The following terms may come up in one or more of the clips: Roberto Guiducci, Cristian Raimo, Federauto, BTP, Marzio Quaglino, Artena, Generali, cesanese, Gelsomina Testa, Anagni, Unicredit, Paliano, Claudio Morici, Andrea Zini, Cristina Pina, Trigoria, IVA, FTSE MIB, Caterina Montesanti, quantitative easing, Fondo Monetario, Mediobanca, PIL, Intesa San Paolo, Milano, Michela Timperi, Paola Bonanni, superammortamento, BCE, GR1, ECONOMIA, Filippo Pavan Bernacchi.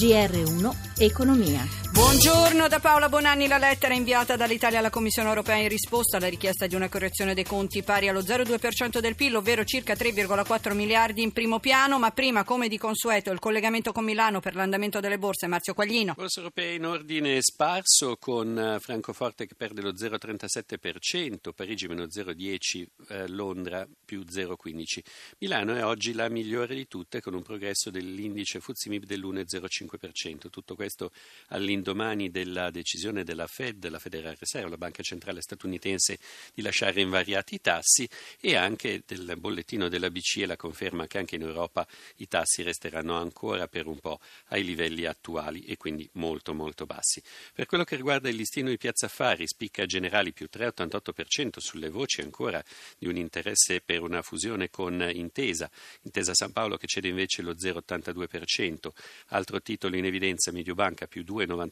GR1 Economia. Buongiorno da Paola Bonanni. La lettera inviata dall'Italia alla Commissione europea in risposta alla richiesta di una correzione dei conti pari allo 0,2% del PIL, ovvero circa 3,4 miliardi in primo piano. Ma prima, come di consueto, il collegamento con Milano per l'andamento delle borse. Marzio Quaglino. Borse europee in ordine sparso, con Francoforte che perde lo 0,37%, Parigi meno 0,10%, Londra più 0,15%. Milano è oggi la migliore di tutte, con un progresso dell'indice FTSE MIB dell'1,05%. Tutto questo all'indice domani della decisione della Fed, la Federal Reserve, la banca centrale statunitense, di lasciare invariati i tassi, e anche del bollettino della BCE, la conferma che anche in Europa i tassi resteranno ancora per un po' ai livelli attuali e quindi molto molto bassi. Per quello che riguarda il listino di Piazza Affari, spicca Generali più 3,88% sulle voci ancora di un interesse per una fusione con Intesa San Paolo, che cede invece lo 0,82%. Altro titolo in evidenza, Mediobanca più 2,90%.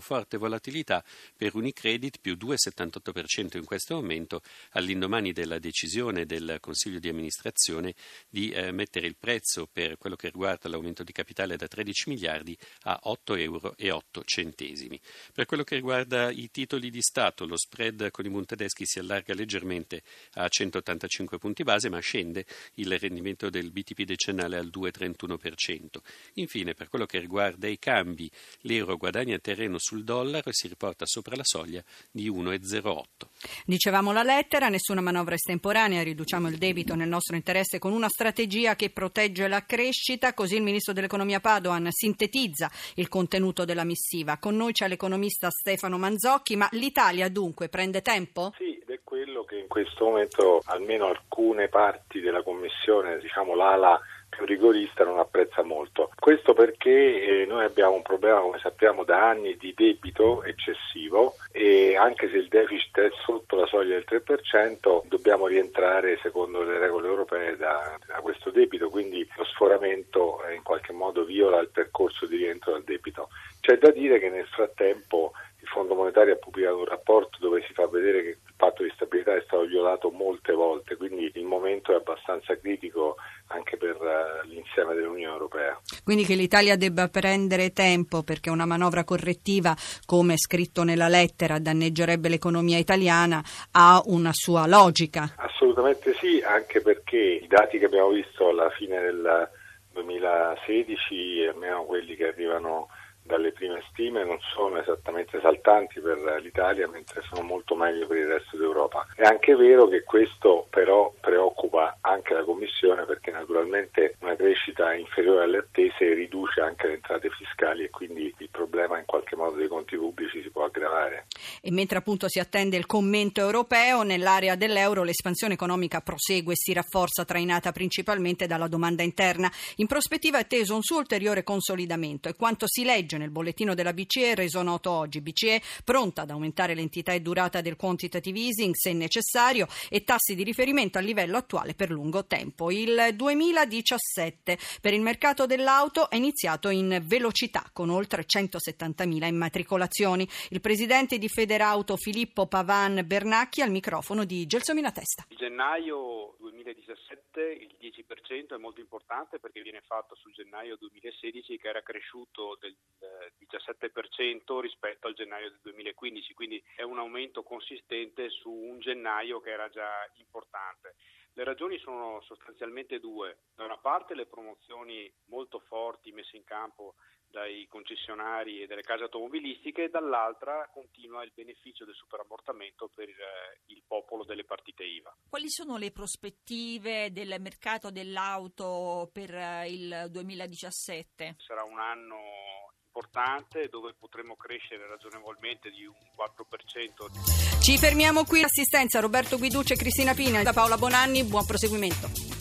Forte volatilità per Unicredit più 2,78% in questo momento, all'indomani della decisione del Consiglio di amministrazione di mettere il prezzo per quello che riguarda l'aumento di capitale da 13 miliardi a 8,08 €. Per quello che riguarda i titoli di Stato, lo spread con i Bund tedeschi si allarga leggermente a 185 punti base, ma scende il rendimento del BTP decennale al 2,31%. Infine, per quello che riguarda i cambi, l'euro guadagna terreno sul dollaro e si riporta sopra la soglia di 1,08. Dicevamo la lettera, nessuna manovra estemporanea, riduciamo il debito nel nostro interesse con una strategia che protegge la crescita, così il ministro dell'economia Padoan sintetizza il contenuto della missiva. Con noi c'è l'economista Stefano Manzocchi, ma l'Italia dunque prende tempo? Sì, ed è quello che in questo momento almeno alcune parti della Commissione, diciamo l'ala più rigorista, non apprezza molto. Questo perché noi abbiamo un problema, come sappiamo, da anni di debito eccessivo, e anche se il deficit è sotto la soglia del 3%, dobbiamo rientrare secondo le regole europee da questo debito, quindi lo sforamento in qualche modo viola il percorso di rientro dal debito. C'è da dire che nel frattempo il Fondo Monetario ha pubblicato un rapporto dove si fa vedere che il patto di stabilità è stato violato molte volte, quindi il momento è abbastanza critico anche per l'insieme dell'Unione Europea. Quindi che l'Italia debba prendere tempo, perché una manovra correttiva, come scritto nella lettera, danneggerebbe l'economia italiana, ha una sua logica. Assolutamente sì, anche perché i dati che abbiamo visto alla fine del 2016, almeno quelli che arrivano dalle prime stime, non sono esattamente esaltanti per l'Italia, mentre sono molto meglio per il resto d'Europa. È anche vero che questo però preoccupa anche la Commissione, perché naturalmente una crescita inferiore alle attese riduce anche le entrate fiscali, e quindi il problema in qualche modo dei conti pubblici si può aggravare. E mentre appunto si attende il commento europeo, nell'area dell'euro l'espansione economica prosegue e si rafforza, trainata principalmente dalla domanda interna. In prospettiva è atteso un suo ulteriore consolidamento, e quanto si legge nel bollettino della BCE reso noto oggi. BCE pronta ad aumentare l'entità e durata del quantitative easing se necessario, e tassi di riferimento al livello attuale per lungo tempo. Il 2017 per il mercato dell'auto è iniziato in velocità, con oltre 170.000 immatricolazioni. Il presidente di Federauto Filippo Pavan Bernacchi al microfono di Gelsomina Testa. Il gennaio 2017 il 10% è molto importante, perché viene fatto su gennaio 2016, che era cresciuto del 17% rispetto al gennaio del 2015, quindi è un aumento consistente su un gennaio che era già importante. Le ragioni sono sostanzialmente due: da una parte le promozioni molto forti messe in campo dai concessionari e dalle case automobilistiche, e dall'altra continua il beneficio del superammortamento per il popolo delle partite IVA. Quali sono le prospettive del mercato dell'auto per il 2017? Sarà un anno importante, dove potremo crescere ragionevolmente di un 4%. Ci fermiamo qui. Assistenza Roberto Guiducci e Cristina Pina. Da Paola Bonanni, buon proseguimento.